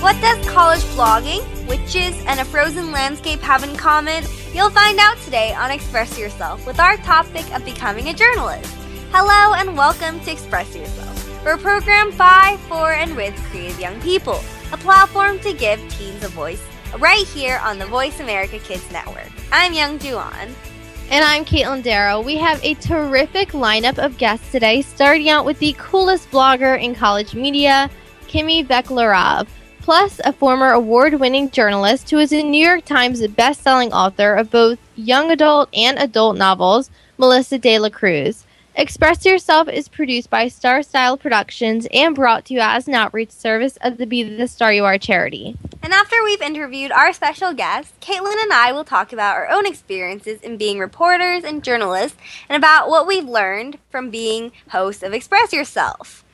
What does college blogging, witches, and a frozen landscape have in common? You'll find out today on Express Yourself with our topic of becoming a journalist. Hello and welcome to Express Yourself. We're programmed by, for, and with creative young people, a platform to give teens a voice right here on the Voice America Kids Network. I'm Young Duan. And I'm Caitlin Darrow. We have a terrific lineup of guests today, starting out with the coolest blogger in college media, Kimmy Veklerov. Plus, a former award-winning journalist who is a New York Times best-selling author of both young adult and adult novels, Melissa de la Cruz. Express Yourself is produced by Star Style Productions and brought to you as an outreach service of the Be The Star You Are charity. And after we've interviewed our special guest, Caitlin and I will talk about our own experiences in being reporters and journalists and about what we've learned from being hosts of Express Yourself.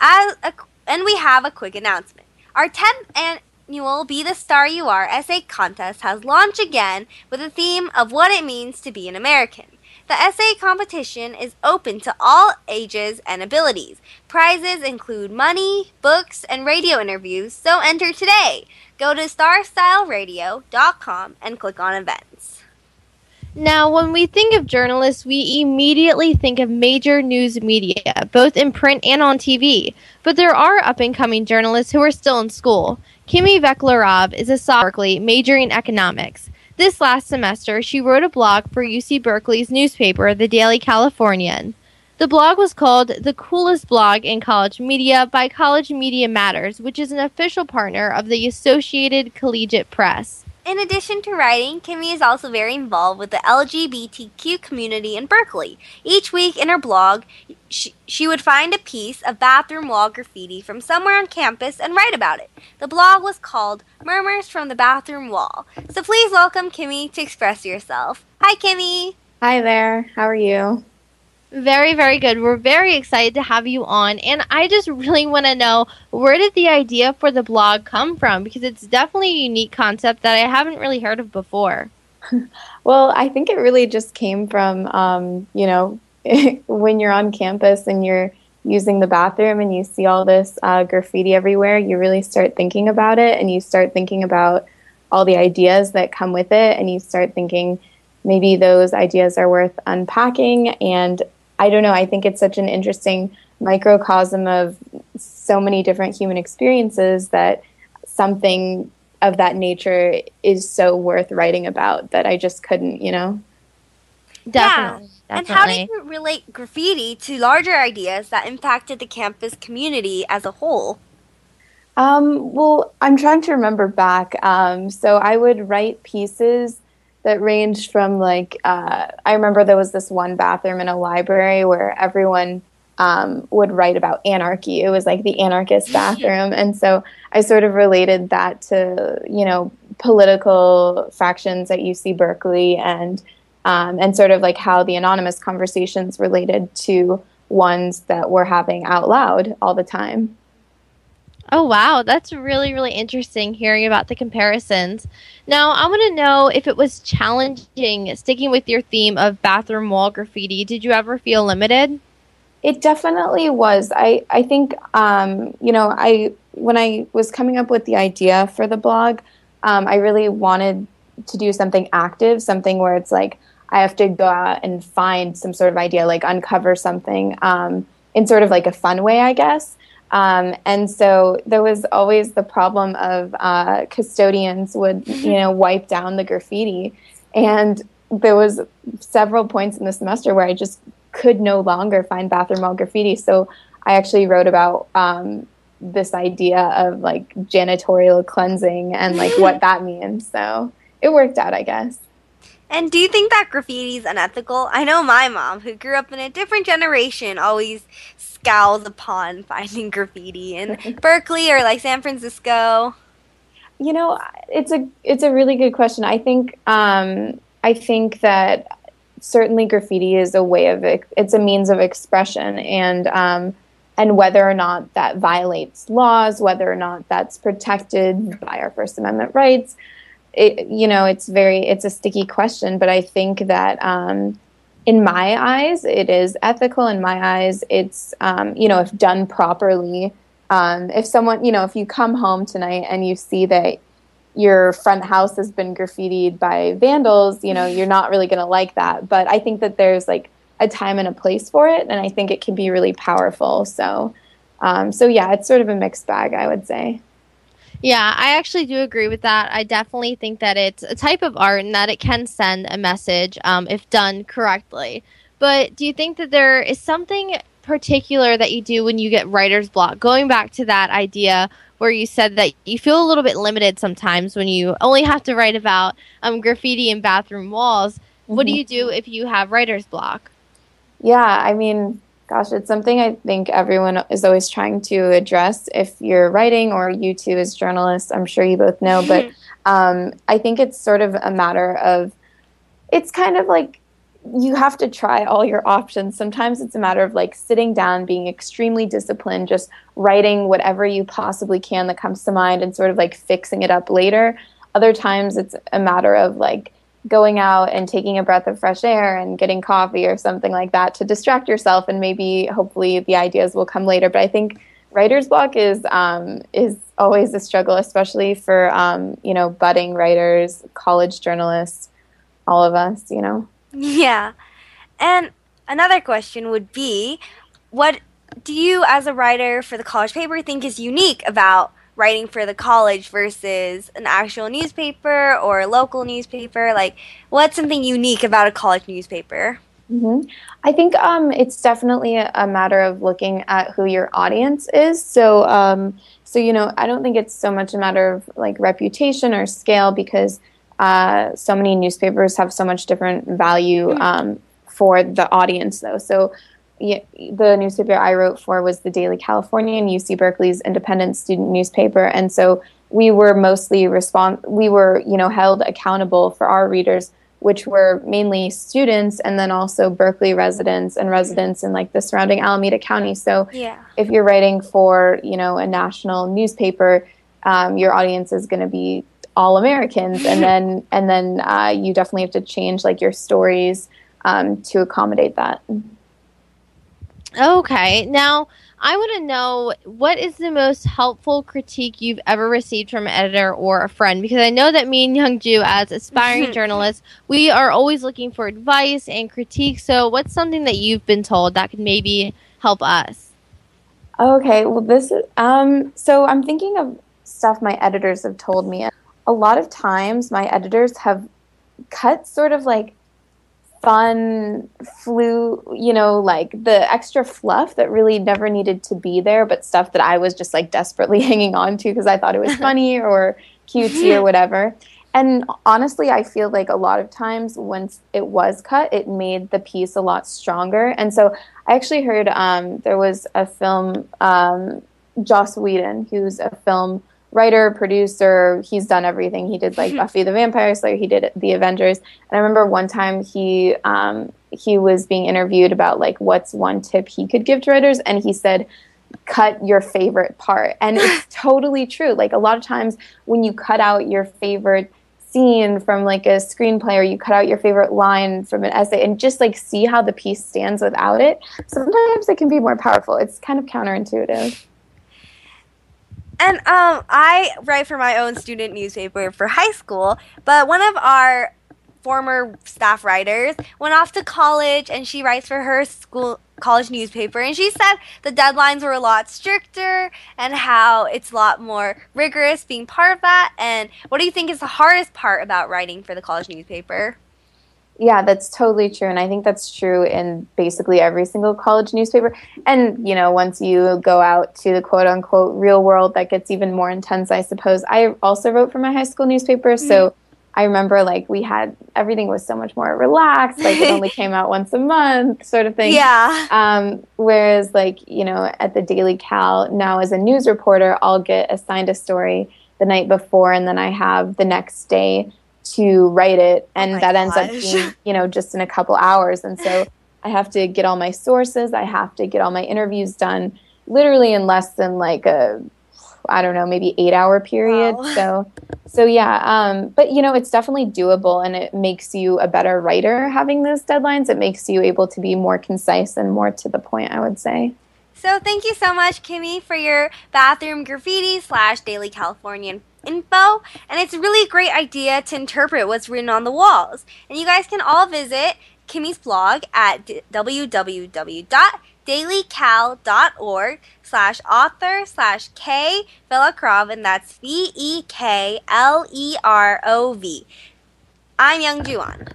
And we have a quick announcement. Our 10th annual Be The Star You Are essay contest has launched again with a theme of what it means to be an American. The essay competition is open to all ages and abilities. Prizes include money, books, and radio interviews, so enter today. Go to starstyleradio.com and click on events. Now, when we think of journalists, we immediately think of major news media, both in print and on TV. But there are up-and-coming journalists who are still in school. Kimmy Veklerov is a sophomore at Berkeley, majoring in economics. This last semester, she wrote a blog for UC Berkeley's newspaper, The Daily Californian. The blog was called The Coolest Blog in College Media by College Media Matters, which is an official partner of the Associated Collegiate Press. In addition to writing, Kimmy is also very involved with the LGBTQ community in Berkeley. Each week in her blog, she would find a piece of bathroom wall graffiti from somewhere on campus and write about it. The blog was called Murmurs from the Bathroom Wall. So please welcome Kimmy to Express Yourself. Hi, Kimmy. Hi there. How are you? Very, very good. We're very excited to have you on. And I just really want to know, where did the idea for the blog come from? Because it's definitely a unique concept that I haven't really heard of before. Well, I think it really just came from, when you're on campus and you're using the bathroom and you see all this graffiti everywhere, you really start thinking about it and you start thinking about all the ideas that come with it. And you start thinking maybe those ideas are worth unpacking. And I don't know, I think it's such an interesting microcosm of so many different human experiences that something of that nature is so worth writing about that I just couldn't, Definitely. Yeah. And how did you relate graffiti to larger ideas that impacted the campus community as a whole? Well, I'm trying to remember back. So I would write pieces that ranged from I remember there was this one bathroom in a library where everyone would write about anarchy. It was like the anarchist bathroom. And so I sort of related that to, political factions at UC Berkeley and sort of like how the anonymous conversations related to ones that we're having out loud all the time. Oh, wow. That's really, really interesting hearing about the comparisons. Now, I want to know if it was challenging sticking with your theme of bathroom wall graffiti. Did you ever feel limited? It definitely was. I think, when I was coming up with the idea for the blog, I really wanted to do something active, something where it's like I have to go out and find some sort of idea, like uncover something in sort of like a fun way, I guess. And so there was always the problem of custodians would, wipe down the graffiti. And there was several points in the semester where I just could no longer find bathroom wall graffiti. So I actually wrote about this idea of like janitorial cleansing and like what that means. So it worked out, I guess. And do you think that graffiti is unethical? I know my mom, who grew up in a different generation, always scowls upon finding graffiti in Berkeley or like San Francisco. You know, it's a really good question. I think that certainly graffiti is a way of it's a means of expression, and whether or not that violates laws, whether or not that's protected by our First Amendment rights. It's a sticky question, but I think that in my eyes, it is ethical. In my eyes, it's, if done properly, if someone, if you come home tonight and you see that your front house has been graffitied by vandals, you're not really going to like that. But I think that there's like a time and a place for it, and I think it can be really powerful. So yeah, it's sort of a mixed bag, I would say. Yeah, I actually do agree with that. I definitely think that it's a type of art and that it can send a message if done correctly. But do you think that there is something particular that you do when you get writer's block? Going back to that idea where you said that you feel a little bit limited sometimes when you only have to write about graffiti and bathroom walls. Mm-hmm. What do you do if you have writer's block? Yeah, I mean, gosh, it's something I think everyone is always trying to address if you're writing, or you two as journalists, I'm sure you both know. But I think it's sort of a matter of, it's kind of like you have to try all your options. Sometimes it's a matter of like sitting down, being extremely disciplined, just writing whatever you possibly can that comes to mind and sort of like fixing it up later. Other times it's a matter of like going out and taking a breath of fresh air and getting coffee or something like that to distract yourself, and maybe hopefully the ideas will come later. But I think writer's block is always a struggle, especially for budding writers, college journalists, all of us, Yeah. And another question would be, what do you as a writer for the college paper think is unique about writing for the college versus an actual newspaper or a local newspaper? Like, what's something unique about a college newspaper? Mm-hmm. I think it's definitely a matter of looking at who your audience is. So, I don't think it's so much a matter of like reputation or scale, because so many newspapers have so much different value for the audience, though. So, the newspaper I wrote for was The Daily Californian, UC Berkeley's independent student newspaper. And so we were mostly held accountable for our readers, which were mainly students and then also Berkeley residents and residents in like the surrounding Alameda County. So if you're writing for, a national newspaper, your audience is going to be all Americans. And then you definitely have to change like your stories to accommodate that. Okay. Now, I want to know, what is the most helpful critique you've ever received from an editor or a friend? Because I know that me and Youngju, as aspiring journalists, we are always looking for advice and critique. So what's something that you've been told that could maybe help us? Okay. Well, this is, so I'm thinking of stuff my editors have told me. A lot of times my editors have cut sort of like fun flu, like the extra fluff that really never needed to be there, but stuff that I was just like desperately hanging on to because I thought it was funny or cutesy or whatever. And honestly, I feel like a lot of times once it was cut, it made the piece a lot stronger. And so I actually heard there was a film, Joss Whedon, who's a film writer, producer, he's done everything. He did like Buffy the Vampire Slayer, he did The Avengers. And I remember one time he was being interviewed about like what's one tip he could give to writers, and he said, cut your favorite part. And it's totally true. Like a lot of times when you cut out your favorite scene from like a screenplay, or you cut out your favorite line from an essay and just like see how the piece stands without it, sometimes it can be more powerful. It's kind of counterintuitive. And I write for my own student newspaper for high school, but one of our former staff writers went off to college, and she writes for her school college newspaper, and she said the deadlines were a lot stricter and how it's a lot more rigorous being part of that. And what do you think is the hardest part about writing for the college newspaper? Yeah, that's totally true. And I think that's true in basically every single college newspaper. And, you know, once you go out to the quote unquote real world, that gets even more intense, I suppose. I also wrote for my high school newspaper. So I remember, like, we had, everything was so much more relaxed. Like, it only came out once a month sort of thing. Yeah. Whereas, like, you know, at the Daily Cal now as a news reporter, I'll get assigned a story the night before, and then I have the next day to write it, and ends up being, you know, just in a couple hours. And so I have to get all my sources, I have to get all my interviews done literally in less than like a, I don't know, maybe 8-hour period. Wow. So yeah. But you know, it's definitely doable, and it makes you a better writer having those deadlines. It makes you able to be more concise and more to the point, I would say. So thank you so much, Kimmy, for your bathroom graffiti / Daily Californian info, and it's a really great idea to interpret what's written on the walls. And you guys can all visit Kimmy's blog at www.dailycal.org /author/ K Veklerov, and that's Veklerov. I'm Young Juan.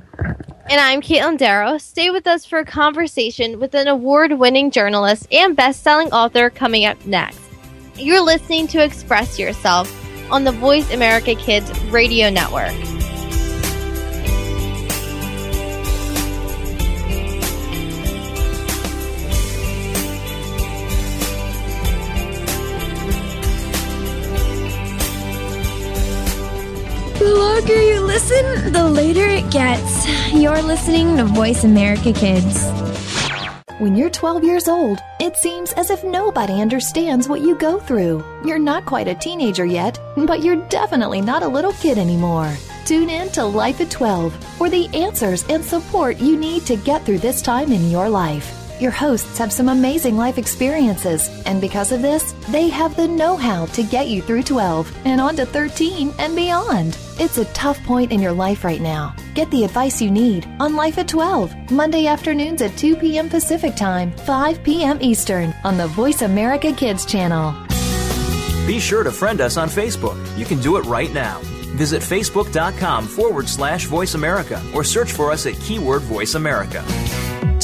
And I'm Caitlin Darrow. Stay with us for a conversation with an award-winning journalist and best-selling author coming up next. You're listening to Express Yourself on the Voice America Kids Radio Network. The longer you listen, the later it gets. You're listening to Voice America Kids. When you're 12 years old, it seems as if nobody understands what you go through. You're not quite a teenager yet, but you're definitely not a little kid anymore. Tune in to Life at 12 for the answers and support you need to get through this time in your life. Your hosts have some amazing life experiences, and because of this, they have the know-how to get you through 12 and on to 13 and beyond. It's a tough point in your life right now. Get the advice you need on Life at 12, Monday afternoons at 2 p.m. Pacific Time, 5 p.m. Eastern on the Voice America Kids channel. Be sure to friend us on Facebook. You can do it right now. Visit facebook.com/Voice America or search for us at keyword Voice America.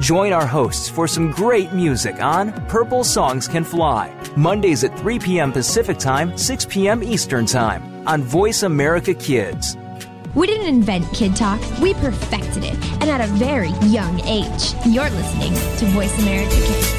Join our hosts for some great music on Purple Songs Can Fly, Mondays at 3 p.m. Pacific Time, 6 p.m. Eastern Time on Voice America Kids. We didn't invent Kid Talk, we perfected it, and at a very young age. You're listening to Voice America Kids.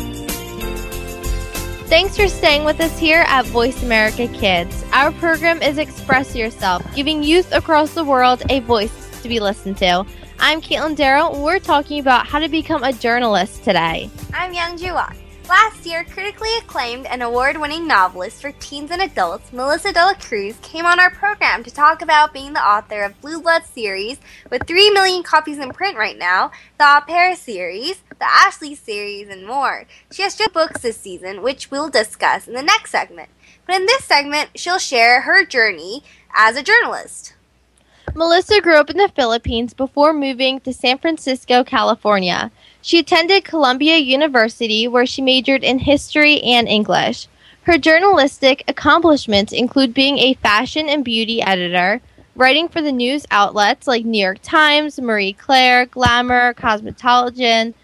Thanks for staying with us here at Voice America Kids. Our program is Express Yourself, giving youth across the world a voice to be listened to. I'm Caitlin Darrow. We're talking about how to become a journalist today. I'm Young Juwan. Last year, critically acclaimed and award-winning novelist for teens and adults, Melissa de la Cruz came on our program to talk about being the author of Blue Blood series, with 3 million copies in print right now, the Au Pair series, the Ashley series, and more. She has 2 books this season, which we'll discuss in the next segment. But in this segment, she'll share her journey as a journalist. Melissa grew up in the Philippines before moving to San Francisco, California. She attended Columbia University, where she majored in history and English. Her journalistic accomplishments include being a fashion and beauty editor, writing for the news outlets like New York Times, Marie Claire, Glamour, Cosmopolitan,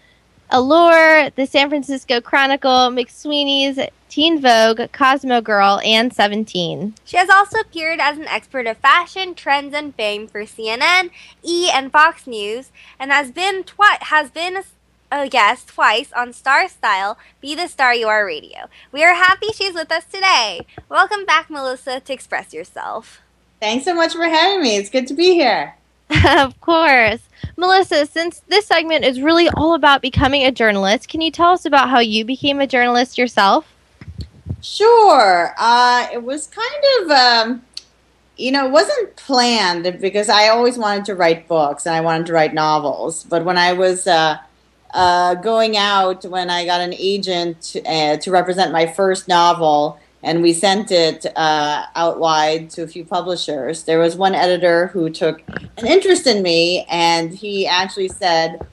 Allure, the San Francisco Chronicle, McSweeney's, Teen Vogue, Cosmo Girl, and 17. She has also appeared as an expert of fashion, trends, and fame for CNN, E! And Fox News, and has been a guest twice on Star Style, Be The Star You Are Radio. We are happy she's with us today. Welcome back, Melissa, to Express Yourself. Thanks so much for having me. It's good to be here. Of course. Melissa, since this segment is really all about becoming a journalist, can you tell us about how you became a journalist yourself? Sure. It was kind of... it wasn't planned because I always wanted to write books and I wanted to write novels. But when I was going out, when I got an agent to represent my first novel and we sent it out wide to a few publishers, there was one editor who took an interest in me, and he actually said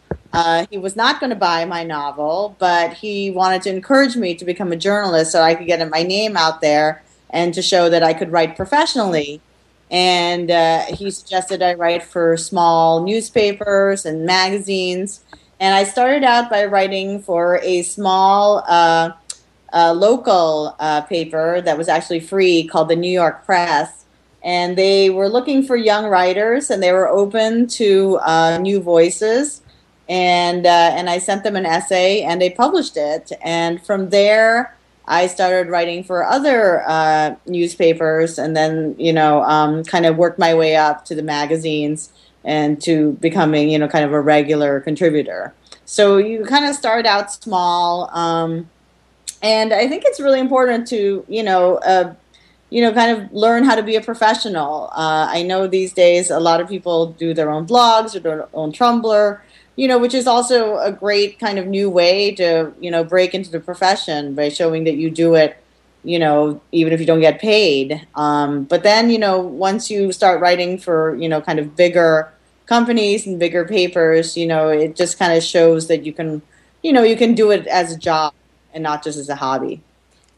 he was not going to buy my novel, but he wanted to encourage me to become a journalist so I could get my name out there and to show that I could write professionally. And he suggested I write for small newspapers and magazines. And I started out by writing for a small local paper that was actually free called the New York Press. And they were looking for young writers, and they were open to new voices. And I sent them an essay, and they published it. And from there, I started writing for other newspapers, and then, kind of worked my way up to the magazines and to becoming, kind of a regular contributor. So you kind of start out small, and I think it's really important to, kind of learn how to be a professional. I know these days a lot of people do their own blogs or their own Tumblr, which is also a great kind of new way to, break into the profession by showing that you do it, even if you don't get paid. But then, once you start writing for, kind of bigger companies and bigger papers, it just kind of shows that you can do it as a job and not just as a hobby.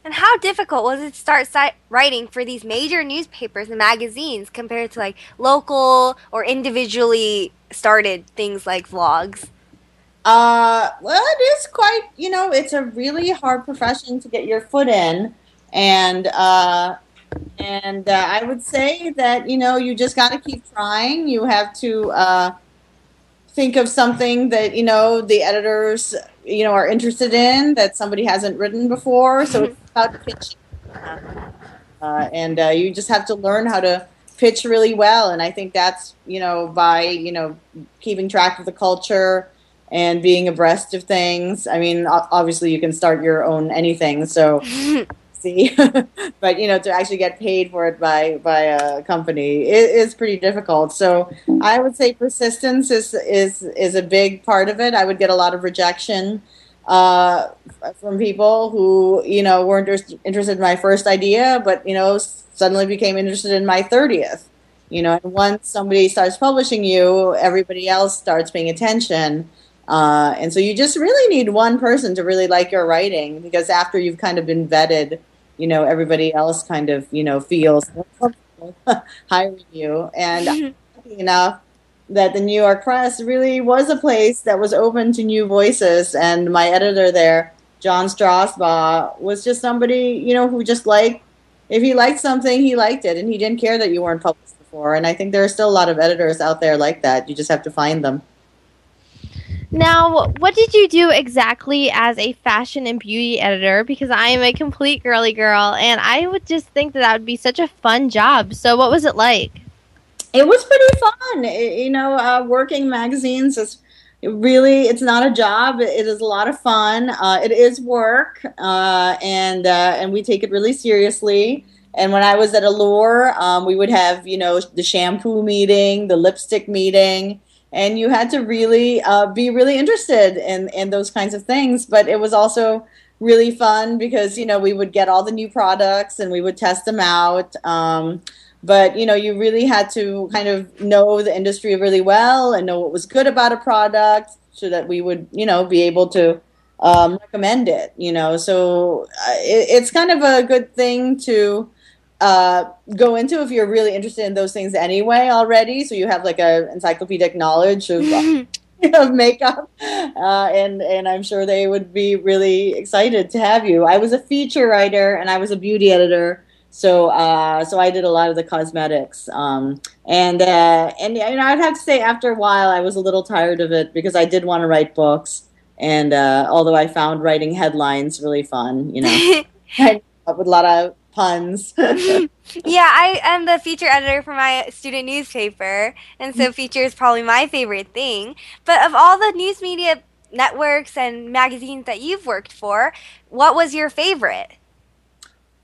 And how difficult was it to start writing for these major newspapers and magazines compared to local or individually started things like vlogs? Well, it is quite, it's a really hard profession to get your foot in. And I would say that, you just got to keep trying. You have to think of something that, the editors are interested in, that somebody hasn't written before. So it's about pitching. And you just have to learn how to pitch really well. And I think that's, by, keeping track of the culture and being abreast of things. I mean, obviously you can start your own anything. So see, but, to actually get paid for it by a company is pretty difficult. So I would say persistence is a big part of it. I would get a lot of rejection from people who, weren't interested in my first idea, but, suddenly became interested in my 30th. And once somebody starts publishing you, everybody else starts paying attention. And so you just really need one person to really like your writing, because after you've kind of been vetted, everybody else kind of, feels hiring you. And I'm lucky enough that the New York Press really was a place that was open to new voices. And my editor there, John Strasbaugh, was just somebody, who just liked, if he liked something, he liked it, and he didn't care that you weren't published before. And I think there are still a lot of editors out there like that. You just have to find them. Now, what did you do exactly as a fashion and beauty editor? Because I am a complete girly girl, and I would just think that would be such a fun job. So what was it like? It was pretty fun. Working magazines is really, it's not a job. It is a lot of fun. It is work, and we take it really seriously. And when I was at Allure, we would have, the shampoo meeting, the lipstick meeting. And you had to really be really interested in those kinds of things. But it was also really fun because, we would get all the new products and we would test them out. But, you really had to kind of know the industry really well and know what was good about a product so that we would, be able to recommend it, So it's kind of a good thing to go into if you're really interested in those things anyway already. So you have an encyclopedic knowledge of makeup. And I'm sure they would be really excited to have you. I was a feature writer and I was a beauty editor. So I did a lot of the cosmetics, and I'd have to say after a while I was a little tired of it because I did want to write books, And although I found writing headlines really fun, you know, with a lot of puns. Yeah, I am the feature editor for my student newspaper, and so feature is probably my favorite thing. But of all the news media networks and magazines that you've worked for, what was your favorite?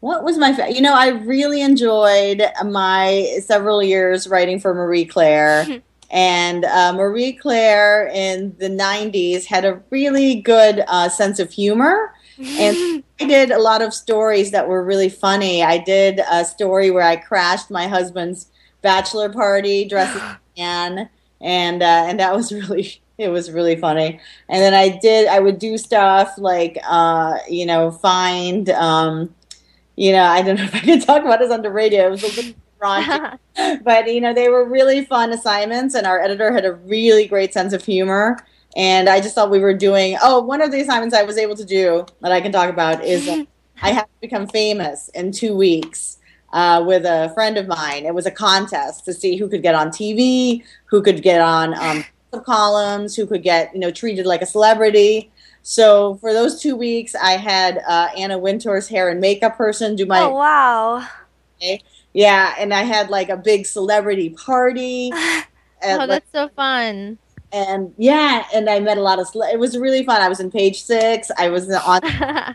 What was my favorite? You know, I really enjoyed my several years writing for Marie Claire. And Marie Claire in the 90s had a really good sense of humor. And I did a lot of stories that were really funny. I did a story where I crashed my husband's bachelor party dressed as a man. And that was really, it was really funny. And then I would do stuff like, you know, find, you know, I don't know if I can talk about this on the radio. It was a little raunchy. But, you know, they were really fun assignments, and our editor had a really great sense of humor. And I just thought we were doing, one of the assignments I was able to do that I can talk about is I had to become famous in 2 weeks with a friend of mine. It was a contest to see who could get on TV, who could get on columns, who could get, you know, treated like a celebrity. So for those 2 weeks, I had Anna Wintour's hair and makeup person do my... Oh, wow. Okay. Yeah, and I had like a big celebrity party. That's so fun. And yeah, and I met a lot of, it was really fun. I was in Page Six. I was on, I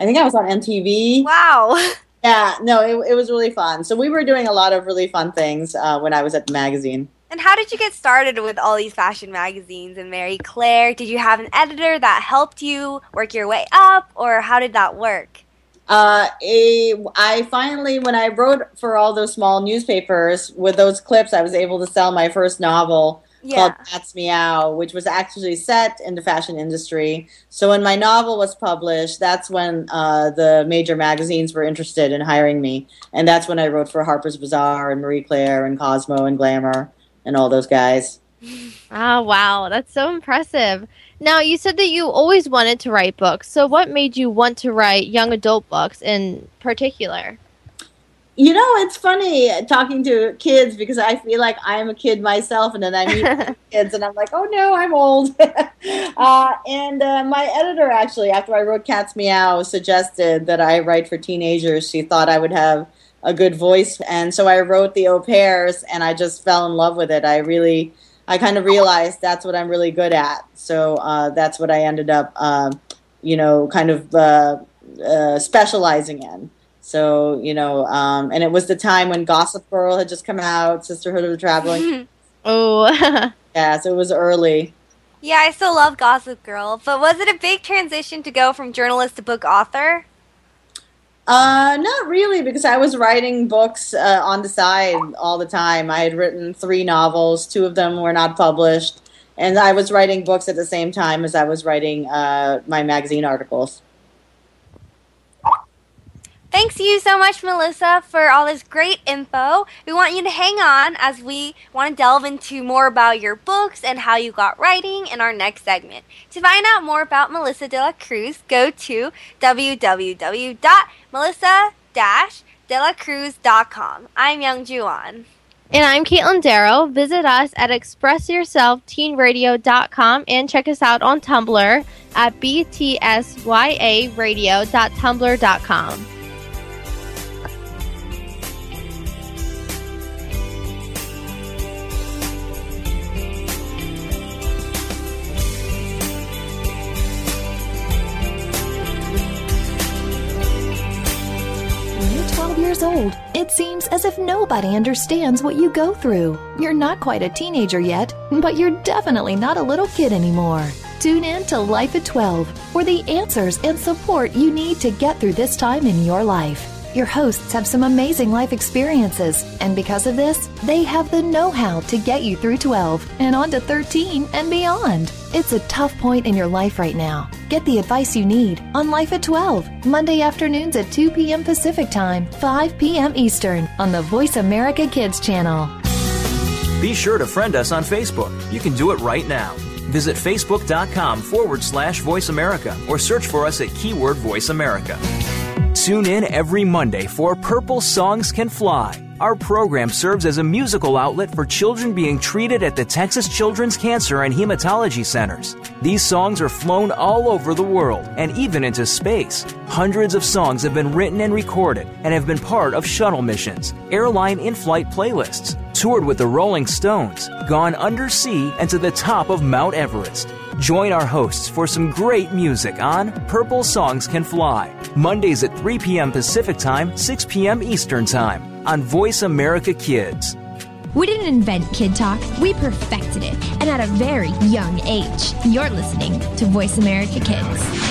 think I was on MTV. Wow. Yeah, no, it was really fun. So we were doing a lot of really fun things when I was at the magazine. And how did you get started with all these fashion magazines and Marie Claire? Did you have an editor that helped you work your way up, or how did that work? I finally, when I wrote for all those small newspapers, with those clips, I was able to sell my first novel called That's Meow, which was actually set in the fashion industry. So when my novel was published, that's when the major magazines were interested in hiring me. And that's when I wrote for Harper's Bazaar and Marie Claire and Cosmo and Glamour and all those guys. Oh, wow. That's so impressive. Now, you said that you always wanted to write books. So what made you want to write young adult books in particular? You know, it's funny talking to kids, because I feel like I'm a kid myself, and then I meet kids and I'm like, oh, no, I'm old. And my editor, actually, after I wrote Cat's Meow, suggested that I write for teenagers. She thought I would have a good voice. And so I wrote The Au Pairs, and I just fell in love with it. I kind of realized that's what I'm really good at. So that's what I ended up, specializing in. So, you know, and it was the time when Gossip Girl had just come out, Sisterhood of the Traveling. Oh. Yeah, so it was early. Yeah, I still love Gossip Girl. But was it a big transition to go from journalist to book author? Not really, because I was writing books on the side all the time. I had written 3 novels. 2 of them were not published. And I was writing books at the same time as I was writing my magazine articles. Thanks to you so much, Melissa, for all this great info. We want you to hang on as we want to delve into more about your books and how you got writing in our next segment. To find out more about Melissa de la Cruz, go to www.melissa-delacruz.com. I'm Young Juan. And I'm Caitlin Darrow. Visit us at expressyourselfteenradio.com and check us out on Tumblr at btsyaradio.tumblr.com. Years old, it seems as if nobody understands what you go through. You're not quite a teenager yet, but you're definitely not a little kid anymore. Tune in to Life at 12 for the answers and support you need to get through this time in your life. Your hosts have some amazing life experiences, and because of this, they have the know-how to get you through 12 and on to 13 and beyond. It's a tough point in your life right now. Get the advice you need on Life at 12, Monday afternoons at 2 p.m. Pacific Time, 5 p.m. Eastern on the Voice America Kids channel. Be sure to friend us on Facebook. You can do it right now. Visit Facebook.com/Voice America or search for us at keyword Voice America. Tune in every Monday for Purple Songs Can Fly. Our program serves as a musical outlet for children being treated at the Texas Children's Cancer and Hematology Centers. These songs are flown all over the world and even into space. Hundreds of songs have been written and recorded and have been part of shuttle missions, airline in-flight playlists, toured with the Rolling Stones, gone undersea and to the top of Mount Everest. Join our hosts for some great music on Purple Songs Can Fly, Mondays at 3 p.m. Pacific Time, 6 p.m. Eastern Time, on Voice America Kids. We didn't invent Kid Talk, we perfected it, and at a very young age. You're listening to Voice America Kids.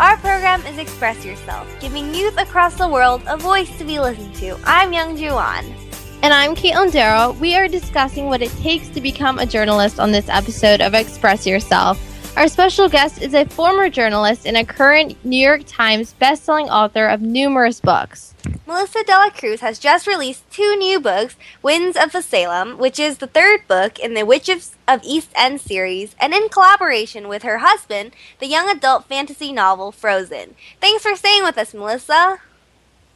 Our program is Express Yourself, giving youth across the world a voice to be listened to. I'm Youngju Ahn. And I'm Caitlin Darrow. We are discussing what it takes to become a journalist on this episode of Express Yourself. Our special guest is a former journalist and a current New York Times bestselling author of numerous books. Melissa de la Cruz has just released two new books, Winds of the Salem, which is the third book in the Witches of East End series, and in collaboration with her husband, the young adult fantasy novel Frozen. Thanks for staying with us, Melissa.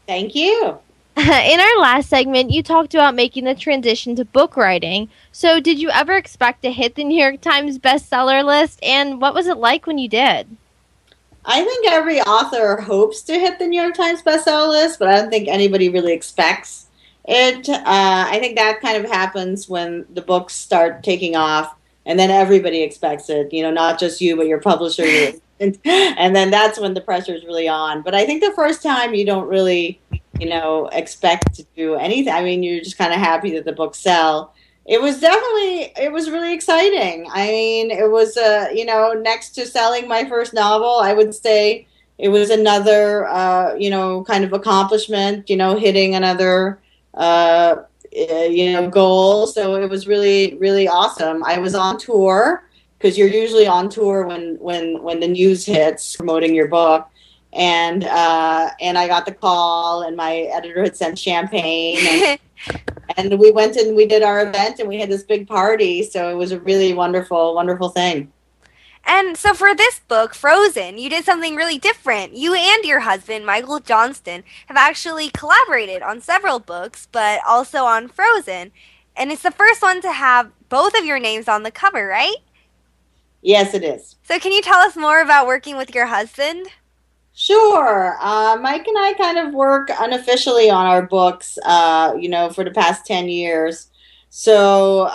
Thank you. In our last segment, you talked about making the transition to book writing. So did you ever expect to hit the New York Times bestseller list, and what was it like when you did? I think every author hopes to hit the New York Times bestseller list, but I don't think anybody really expects it. I think that kind of happens when the books start taking off, and then everybody expects it, you know, not just you, but your publisher. And then that's when the pressure is really on. But I think the first time you don't really, you know, expect to do anything. I mean, you're just kind of happy that the books sell. It was really exciting. I mean, it was, you know, next to selling my first novel, I would say it was another, you know, kind of accomplishment, you know, hitting another, you know, goal. So it was really, really awesome. I was on tour, because you're usually on tour when the news hits promoting your book. And I got the call, and my editor had sent champagne, and we went and we did our event, and we had this big party. So it was a really wonderful, wonderful thing. And so for this book, Frozen, you did something really different. You and your husband, Michael Johnston, have actually collaborated on several books, but also on Frozen. And it's the first one to have both of your names on the cover, right? Yes, it is. So can you tell us more about working with your husband? Sure. Mike and I kind of work unofficially on our books, you know, for the past 10 years. So,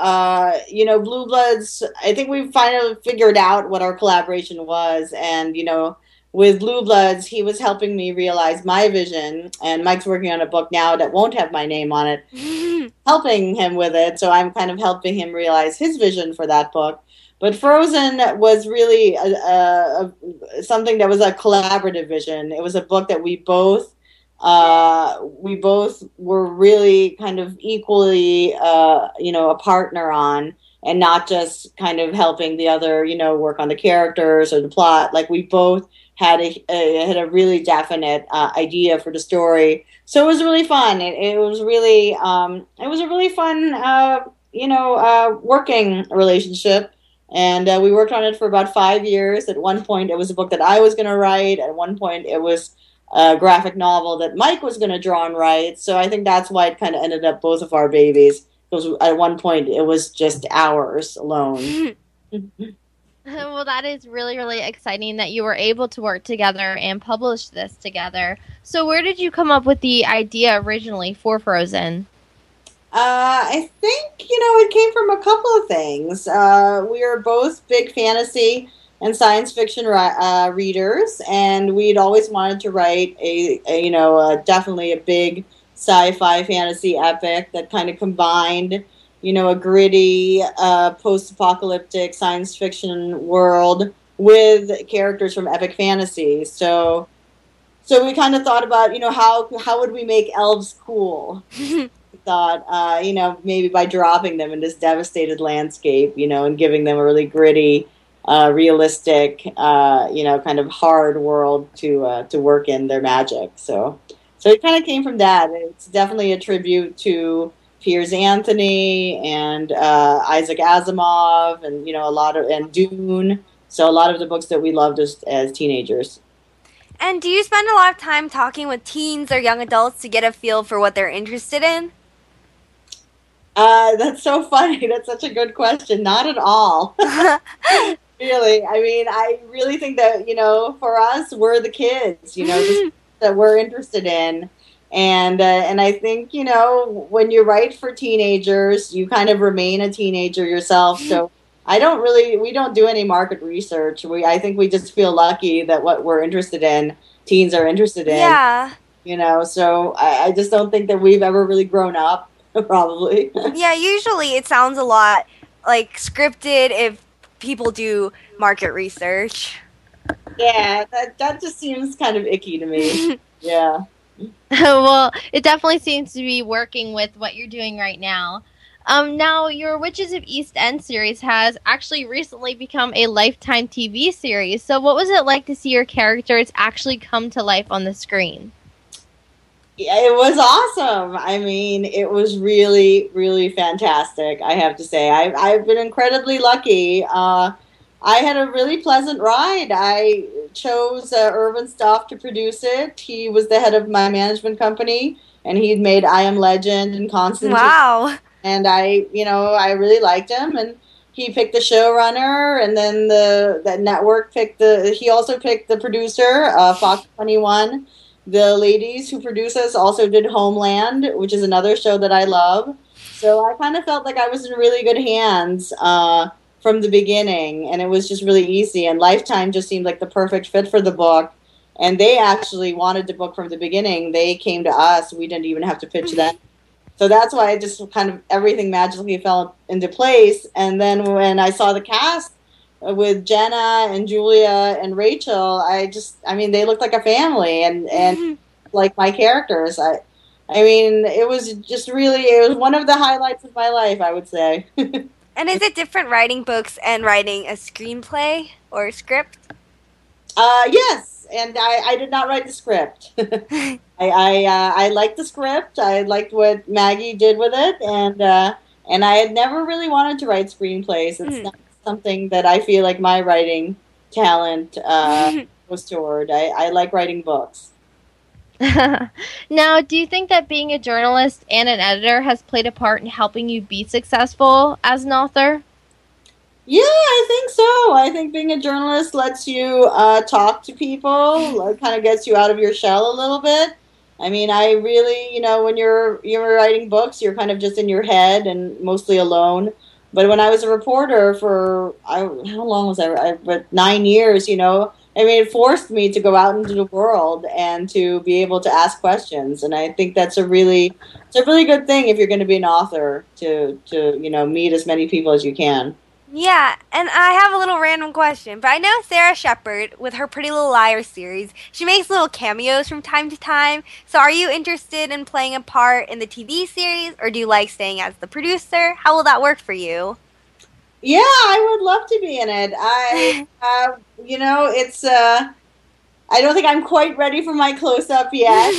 you know, Blue Bloods, I think we finally figured out what our collaboration was. And, you know, with Blue Bloods, he was helping me realize my vision. And Mike's working on a book now that won't have my name on it, helping him with it. So I'm kind of helping him realize his vision for that book. But Frozen was really something that was a collaborative vision. It was a book that we both were really kind of equally, a partner on, and not just kind of helping the other, work on the characters or the plot. Like, we both had a really definite idea for the story. So it was really fun. It was a really fun working relationship. And we worked on it for about 5 years. At one point, it was a book that I was going to write. At one point, it was a graphic novel that Mike was going to draw and write. So I think that's why it kind of ended up both of our babies. Because at one point, it was just ours alone. Well, that is really, really exciting that you were able to work together and publish this together. So where did you come up with the idea originally for Frozen? I think, it came from a couple of things. We were both big fantasy and science fiction readers, and we'd always wanted to write a big sci-fi fantasy epic that kind of combined, a gritty post-apocalyptic science fiction world with characters from epic fantasy. So we kind of thought about, how would we make elves cool? Thought, maybe by dropping them in this devastated landscape, and giving them a really gritty, realistic, kind of hard world to work in their magic. So it kind of came from that. It's definitely a tribute to Piers Anthony and Isaac Asimov, and and Dune. So a lot of the books that we loved as teenagers. And do you spend a lot of time talking with teens or young adults to get a feel for what they're interested in? That's so funny. That's such a good question. Not at all. Really. I mean, I really think that, for us, we're the kids, just that we're interested in. And I think, when you write for teenagers, you kind of remain a teenager yourself. So we don't do any market research. I think we just feel lucky that what we're interested in, teens are interested in. Yeah. So I just don't think that we've ever really grown up. Probably. Yeah, usually it sounds a lot like scripted if people do market research. Yeah, that just seems kind of icky to me. Yeah. Well, it definitely seems to be working with what you're doing right now. Now, your Witches of East End series has actually recently become a Lifetime TV series. So what was it like to see your characters actually come to life on the screen? Yeah, it was awesome. I mean, it was really, really fantastic, I have to say. I've been incredibly lucky. I had a really pleasant ride. I chose Irvin Stoff to produce it. He was the head of my management company, and he'd made I Am Legend and Constantine. Wow. And I really liked him. And he picked the showrunner, and then the network he also picked the producer, Fox 21. The ladies who produce us also did Homeland, which is another show that I love. So I kind of felt like I was in really good hands from the beginning, and it was just really easy. And Lifetime just seemed like the perfect fit for the book, and they actually wanted the book from the beginning. They came to us. We didn't even have to pitch them. So that's why it just kind of everything magically fell into place. And then when I saw the cast with Jenna and Julia and Rachel, they looked like a family and like my characters. It was one of the highlights of my life, I would say. And is it different writing books and writing a screenplay or a script? Yes, and I did not write the script. I liked the script. I liked what Maggie did with it, and I had never really wanted to write screenplays. It's not something that I feel like my writing talent was toward. I like writing books. Now, do you think that being a journalist and an editor has played a part in helping you be successful as an author? Yeah, I think so. I think being a journalist lets you talk to people, kind of gets you out of your shell a little bit. I mean, I really, when you're writing books, you're kind of just in your head and mostly alone. But when I was a reporter for, how long was I? But 9 years, it forced me to go out into the world and to be able to ask questions. And I think that's it's a really good thing if you're going to be an author to meet as many people as you can. Yeah, and I have a little random question, but I know Sarah Shepard, with her Pretty Little Liars series, she makes little cameos from time to time, so are you interested in playing a part in the TV series, or do you like staying as the producer? How will that work for you? Yeah, I would love to be in it. I don't think I'm quite ready for my close-up yet.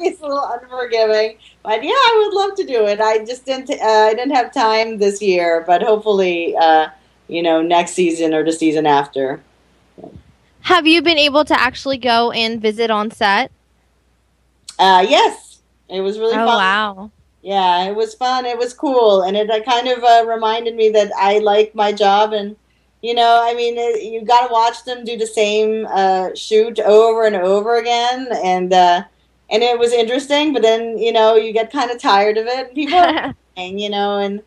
It's a little unforgiving, but yeah, I would love to do it. I just didn't have time this year, but hopefully, next season or the season after. Have you been able to actually go and visit on set? Yes, it was really fun. Oh, wow. Yeah, it was fun. It was cool, and it kind of reminded me that I like my job and. You got to watch them do the same shoot over and over again, and it was interesting. But then, you get kind of tired of it. And people, are playing, and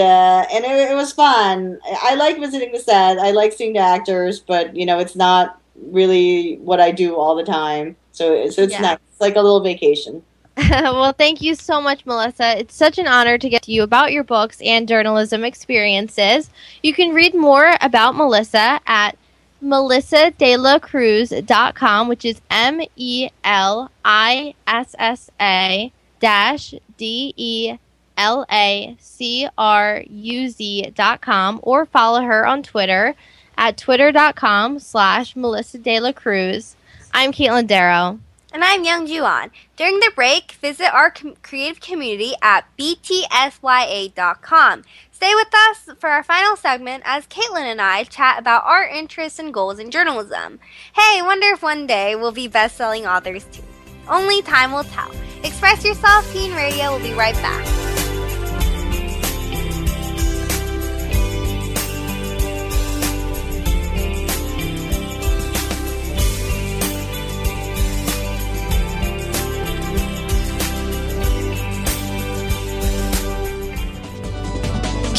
it was fun. I like visiting the set. I like seeing the actors, but it's not really what I do all the time. So it's nice. It's like a little vacation. Well, thank you so much, Melissa. It's such an honor to get to you about your books and journalism experiences. You can read more about Melissa at melissadelacruz.com, which is melissa-delacruz.com, or follow her on Twitter at twitter.com/melissadelacruz. I'm Caitlin Darrow. And I'm Young Juan. During the break, visit our creative community at btsya.com. Stay with us for our final segment as Caitlin and I chat about our interests and goals in journalism. Hey, wonder if one day we'll be best-selling authors too. Only time will tell. Express Yourself Teen Radio will be right back.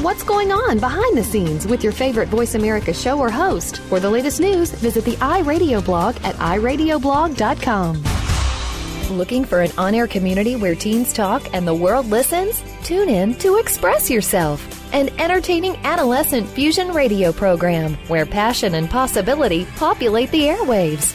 What's going on behind the scenes with your favorite Voice America show or host? For the latest news, visit the iRadio blog at iradioblog.com. Looking for an on-air community where teens talk and the world listens? Tune in to Express Yourself, an entertaining adolescent fusion radio program where passion and possibility populate the airwaves.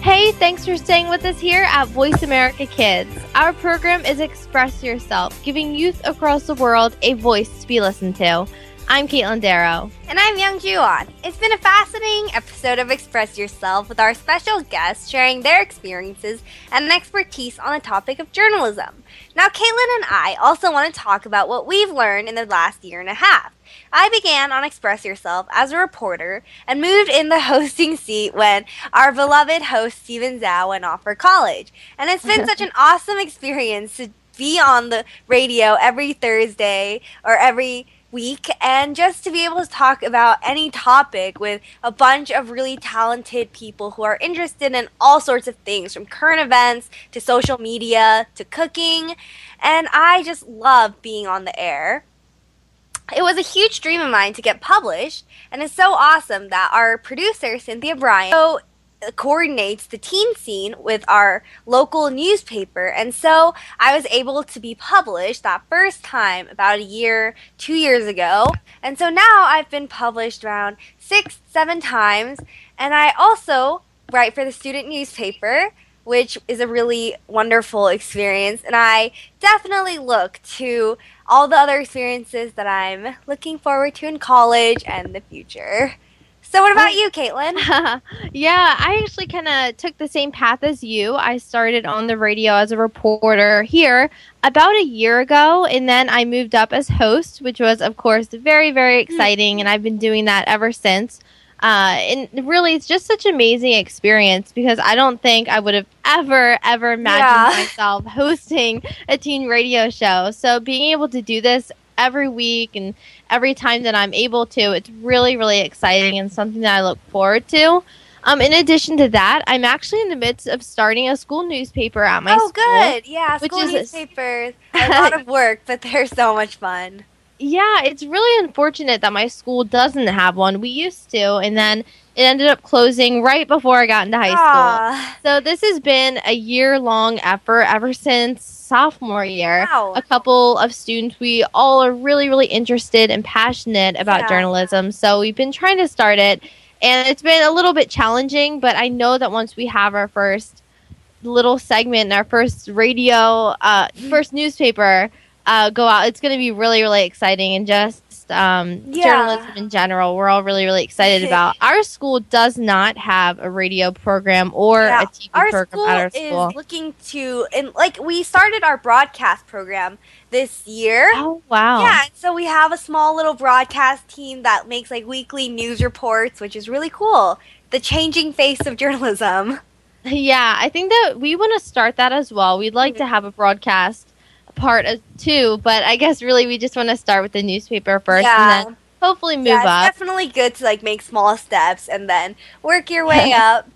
Hey, thanks for staying with us here at Voice America Kids. Our program is Express Yourself, giving youth across the world a voice to be listened to. I'm Caitlin Darrow. And I'm Young Juan. It's been a fascinating episode of Express Yourself with our special guests sharing their experiences and expertise on the topic of journalism. Now, Caitlin and I also want to talk about what we've learned in the last year and a half. I began on Express Yourself as a reporter and moved in the hosting seat when our beloved host Steven Zhao went off for college. And it's been such an awesome experience to be on the radio every Thursday or every week, and just to be able to talk about any topic with a bunch of really talented people who are interested in all sorts of things, from current events to social media to cooking. And I just love being on the air. It was a huge dream of mine to get published, and it's so awesome that our producer, Cynthia Bryan, coordinates the teen scene with our local newspaper, and so I was able to be published that first time about 2 years ago, and so now I've been published around 6-7 times, and I also write for the student newspaper, which is a really wonderful experience, and I definitely look to all the other experiences that I'm looking forward to in college and the future. So what about you, Caitlin? Yeah, I actually kind of took the same path as you. I started on the radio as a reporter here about a year ago, and then I moved up as host, which was, of course, very, very exciting, and I've been doing that ever since. And really, it's just such an amazing experience because I don't think I would have ever imagined myself hosting a teen radio show. So being able to do this every week and every time that I'm able to, it's really, really exciting and something that I look forward to. In addition to that, I'm actually in the midst of starting a school newspaper at my school. Oh, good. Yeah, school newspapers are a lot of work, but they're so much fun. Yeah, it's really unfortunate that my school doesn't have one. We used to, and then it ended up closing right before I got into high school. So this has been a year-long effort ever since sophomore year. Wow. A couple of students, we all are really, really interested and passionate about journalism. So we've been trying to start it, and it's been a little bit challenging, but I know that once we have our first little segment, our first radio, first newspaper, go out. It's going to be really, really exciting, and just journalism in general. We're all really, really excited about. Our school does not have a radio program or a TV program at our school. Our school is looking to, and like we started our broadcast program this year. Oh, wow. Yeah, so we have a small little broadcast team that makes like weekly news reports, which is really cool. The changing face of journalism. Yeah, I think that we want to start that as well. We'd like to have a broadcast part of two, but I guess really we just want to start with the newspaper first and then hopefully move up. It's definitely good to like make small steps and then work your way up.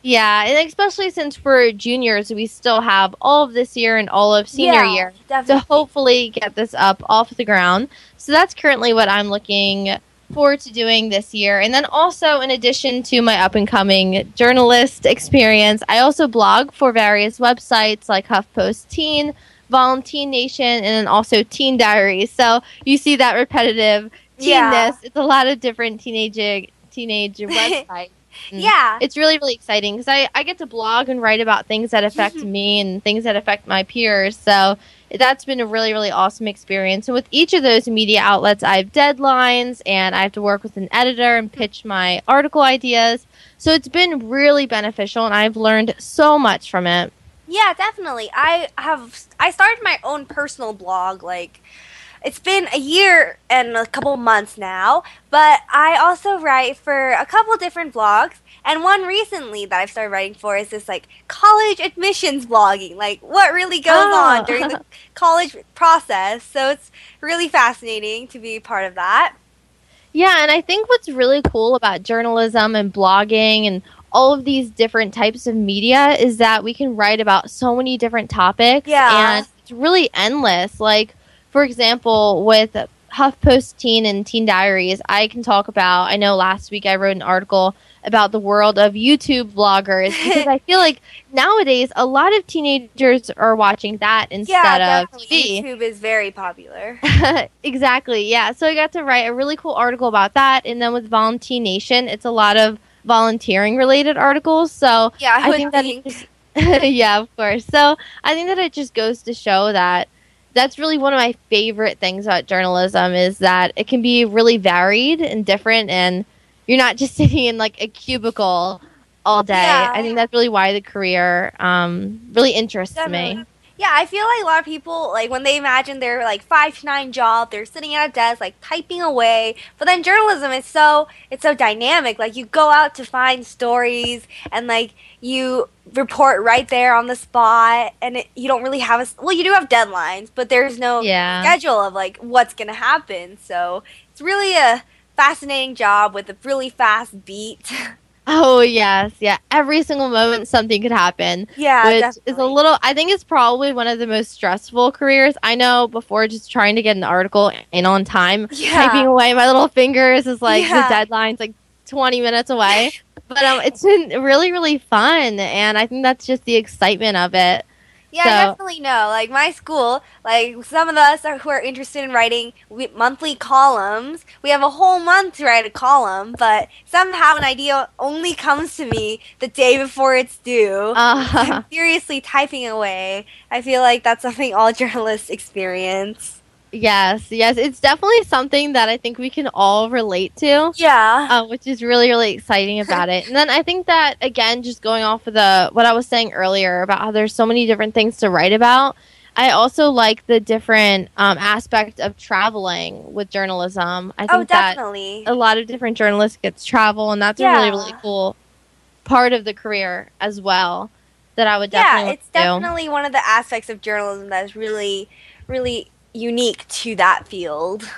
Yeah, and especially since we're juniors, we still have all of this year and all of senior year to hopefully get this up off the ground. So that's currently what I'm looking forward to doing this year. And then also, in addition to my up-and-coming journalist experience, I also blog for various websites like HuffPost Teen, Volunteer Nation, and then also Teen Diaries. So you see that repetitive teenness. It's a lot of different teenage websites. It's really, really exciting because I get to blog and write about things that affect me and things that affect my peers. So that's been a really, really awesome experience. And with each of those media outlets, I have deadlines and I have to work with an editor and pitch my article ideas. So it's been really beneficial, and I've learned so much from it. Yeah, definitely. I started my own personal blog, like, it's been a year and a couple months now, but I also write for a couple different blogs, and one recently that I've started writing for is this, like, college admissions blogging, like, what really goes on during the college process, so it's really fascinating to be part of that. Yeah, and I think what's really cool about journalism and blogging and all of these different types of media is that we can write about so many different topics. Yeah. And it's really endless. Like, for example, with HuffPost Teen and Teen Diaries, I can talk about, I know last week I wrote an article about the world of YouTube vloggers because I feel like nowadays a lot of teenagers are watching that instead of TV. YouTube is very popular. Exactly, yeah. So I got to write a really cool article about that. And then with Volunteer Nation, it's a lot of volunteering related articles. So yeah, of course. So I think that it just goes to show that that's really one of my favorite things about journalism is that it can be really varied and different, and you're not just sitting in like a cubicle all day. Yeah. I think that's really why the career really interests me. Yeah, I feel like a lot of people, like, when they imagine their, like, 5-to-9 job, they're sitting at a desk, like, typing away. But then journalism is so dynamic. Like, you go out to find stories, and, like, you report right there on the spot, and you don't really have you do have deadlines, but there's no schedule of, like, what's going to happen. So it's really a fascinating job with a really fast beat. Oh, yes. Yeah. Every single moment something could happen. Yeah, which definitely is a little, I think it's probably one of the most stressful careers. I know before just trying to get an article in on time, typing away my little fingers is like the deadline's like 20 minutes away. But it's been really, really fun. And I think that's just the excitement of it. Yeah, so. I definitely know. Like, my school, like, some of us who are interested in writing monthly columns, we have a whole month to write a column, but somehow an idea only comes to me the day before it's due. I'm seriously typing away. I feel like that's something all journalists experience. Yes. It's definitely something that I think we can all relate to. Yeah. Which is really, really exciting about it. And then I think that, again, just going off of what I was saying earlier about how there's so many different things to write about, I also like the different aspect of traveling with journalism. I think definitely that a lot of different journalists get to travel, and that's a really, really cool part of the career as well that I would definitely it's definitely one of the aspects of journalism that is really, really unique to that field.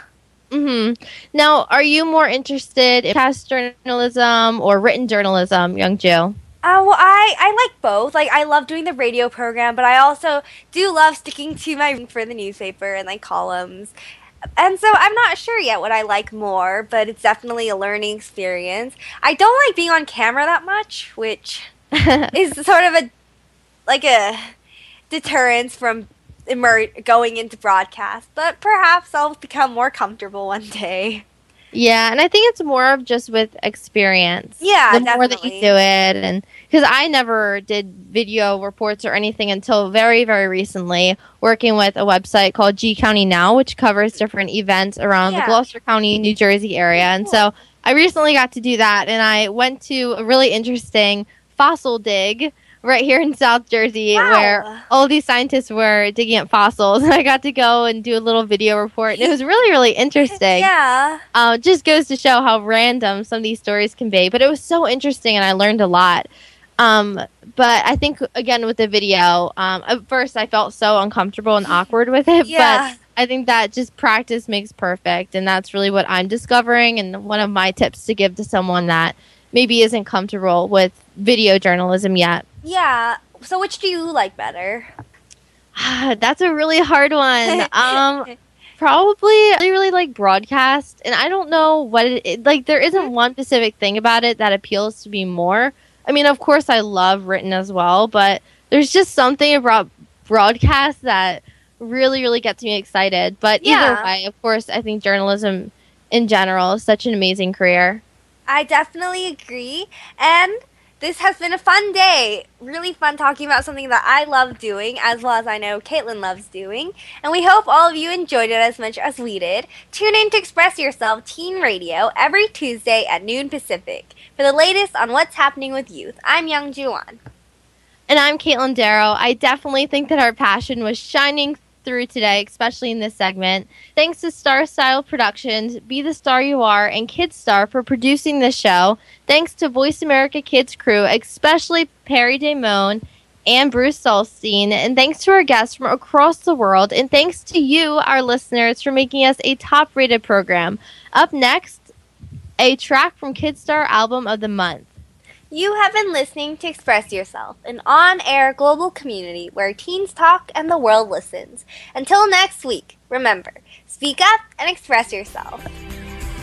Mm-hmm. Now, are you more interested in podcast journalism or written journalism, Young Jill? Well, I like both. Like, I love doing the radio program, but I also do love sticking to my reading for the newspaper and, like, columns. And so I'm not sure yet what I like more, but it's definitely a learning experience. I don't like being on camera that much, which is sort of a deterrence from going into broadcast, but perhaps I'll become more comfortable one day. Yeah, and I think it's more of just with experience. Yeah, more that you do it, and because I never did video reports or anything until very, very recently, working with a website called G County Now, which covers different events around the Gloucester County, New Jersey area. Cool. And so I recently got to do that, and I went to a really interesting fossil dig right here in South Jersey, where all these scientists were digging up fossils. And I got to go and do a little video report. And it was really, really interesting. Yeah. Just goes to show how random some of these stories can be. But it was so interesting, and I learned a lot. But I think, again, with the video, at first I felt so uncomfortable and awkward with it. Yeah. But I think that just practice makes perfect. And that's really what I'm discovering, and one of my tips to give to someone that maybe isn't comfortable with video journalism yet. Yeah. So which do you like better? That's a really hard one. Probably I really like broadcast, and I don't know what like, there isn't one specific thing about it that appeals to me more. I mean, of course I love written as well, but there's just something about broadcast that really, really gets me excited. But either way, of course, I think journalism in general is such an amazing career. I definitely agree. And this has been a fun day. Really fun talking about something that I love doing, as well as I know Caitlin loves doing. And we hope all of you enjoyed it as much as we did. Tune in to Express Yourself Teen Radio every Tuesday at noon Pacific for the latest on what's happening with youth. I'm Young Juwan. And I'm Caitlin Darrow. I definitely think that our passion was shining through today, especially in this segment. Thanks to Star Style Productions, Be The Star You Are, and Kidstar for producing this show. Thanks to Voice America Kids crew, especially Perry Damone and Bruce Solstein. And thanks to our guests from across the world. And thanks to you, our listeners, for making us a top-rated program. Up next, a track from Kidstar Album of the Month. You have been listening to Express Yourself, an on-air global community where teens talk and the world listens. Until next week, remember, speak up and express yourself.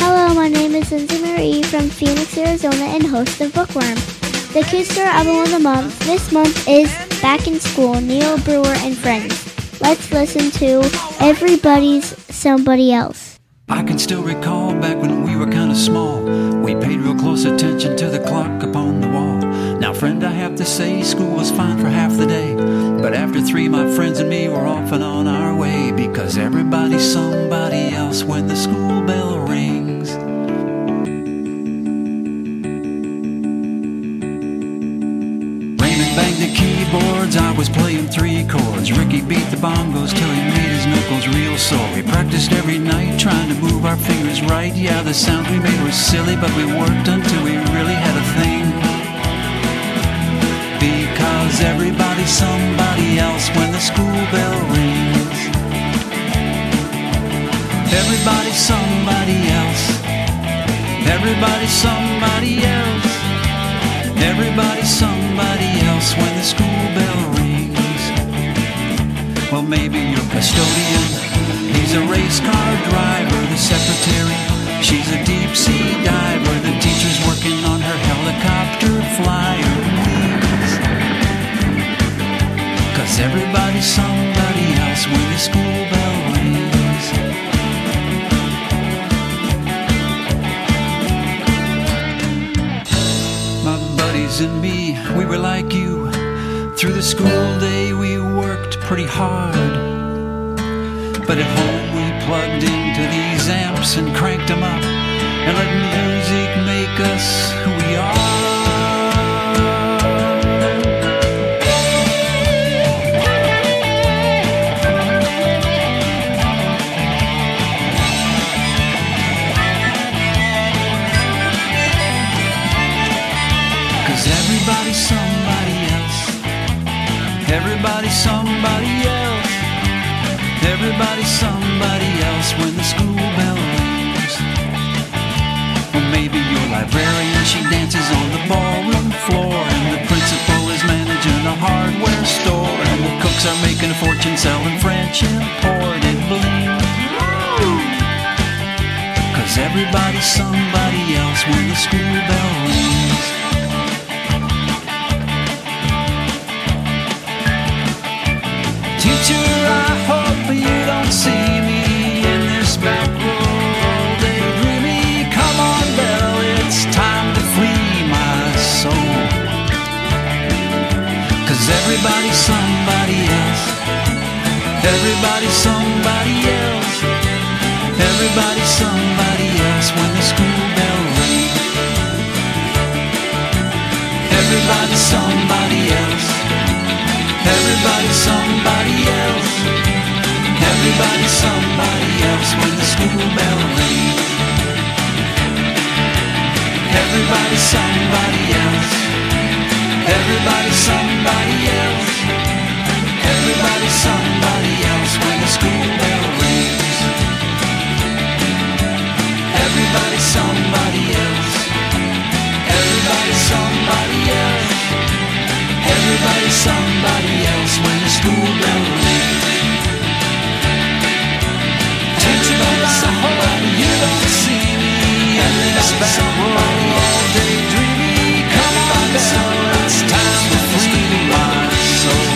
Hello, my name is Lindsay Marie from Phoenix, Arizona, and host of Bookworm. The Kidstar album of the month this month is Back in School, Neil Brewer and Friends. Let's listen to Everybody's Somebody Else. I can still recall back when we were kind of small. We paid real close attention to the clock upon the wall. Now, friend, I have to say school was fine for half the day. But after 3, my friends and me were off and on our way. Because everybody's somebody else when the school bell rings. Raymond banged the keyboards, I was playing 3 chords. Ricky beat the bongos till he made his knuckles real sore. We practiced every night trying to move our fingers right. Yeah, the sounds we made were silly, but we worked until we really had a thing. Because everybody's somebody else when the school bell rings. Everybody's somebody else. Everybody's somebody else. Everybody's somebody else when the school bell rings. Well, maybe your custodian, he's a race car driver. The secretary, she's a deep sea diver. The teacher's working on her helicopter flyer. Cause everybody's somebody else when the school bell rings. My buddies and me, we were like you. Through the school day we worked pretty hard. But at home we plugged into these amps and cranked them up and let music make us who we are. Everybody's somebody else. Everybody's somebody else. Everybody's somebody else when the school bell rings. Well, maybe your librarian, she dances on the ballroom floor. And the principal is managing a hardware store. And the cooks are making a fortune selling French imported bling. Cause everybody's somebody else when the school bell rings. Teacher, I hope you don't see me in this back row. They really come on, bell, it's time to free my soul. Cause everybody's somebody else. Everybody's somebody else. Everybody's somebody else when the school bell rings. Everybody's somebody else. Everybody's somebody else. Everybody's somebody else when the school bell rings. Everybody's somebody else. Everybody's somebody else. Everybody's somebody else when the school bell rings. Everybody's somebody else. Everybody's somebody else. Everybody's somebody else when the school bell rings. Everybody's somebody else. You don't see me in this back row all day dreamy. Come on, bell, it's time to free my soul.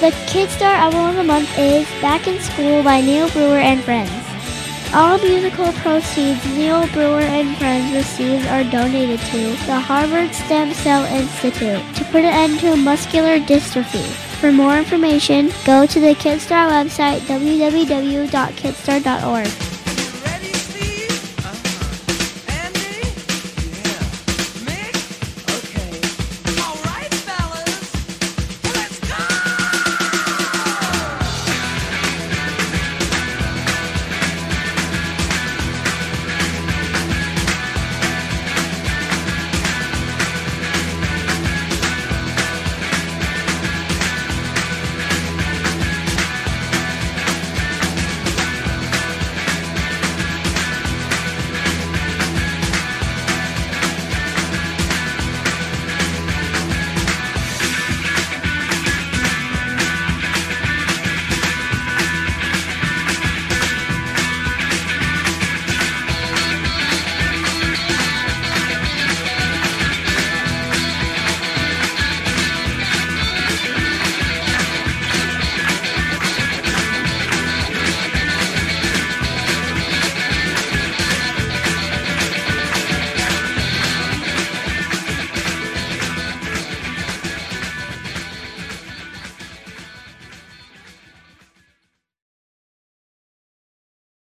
The Kidstar album of the month is Back in School by Neil Brewer and Friends. All musical proceeds Neil Brewer and Friends receives are donated to the Harvard Stem Cell Institute to put an end to muscular dystrophy. For more information, go to the Kidstar website, www.kidstar.org.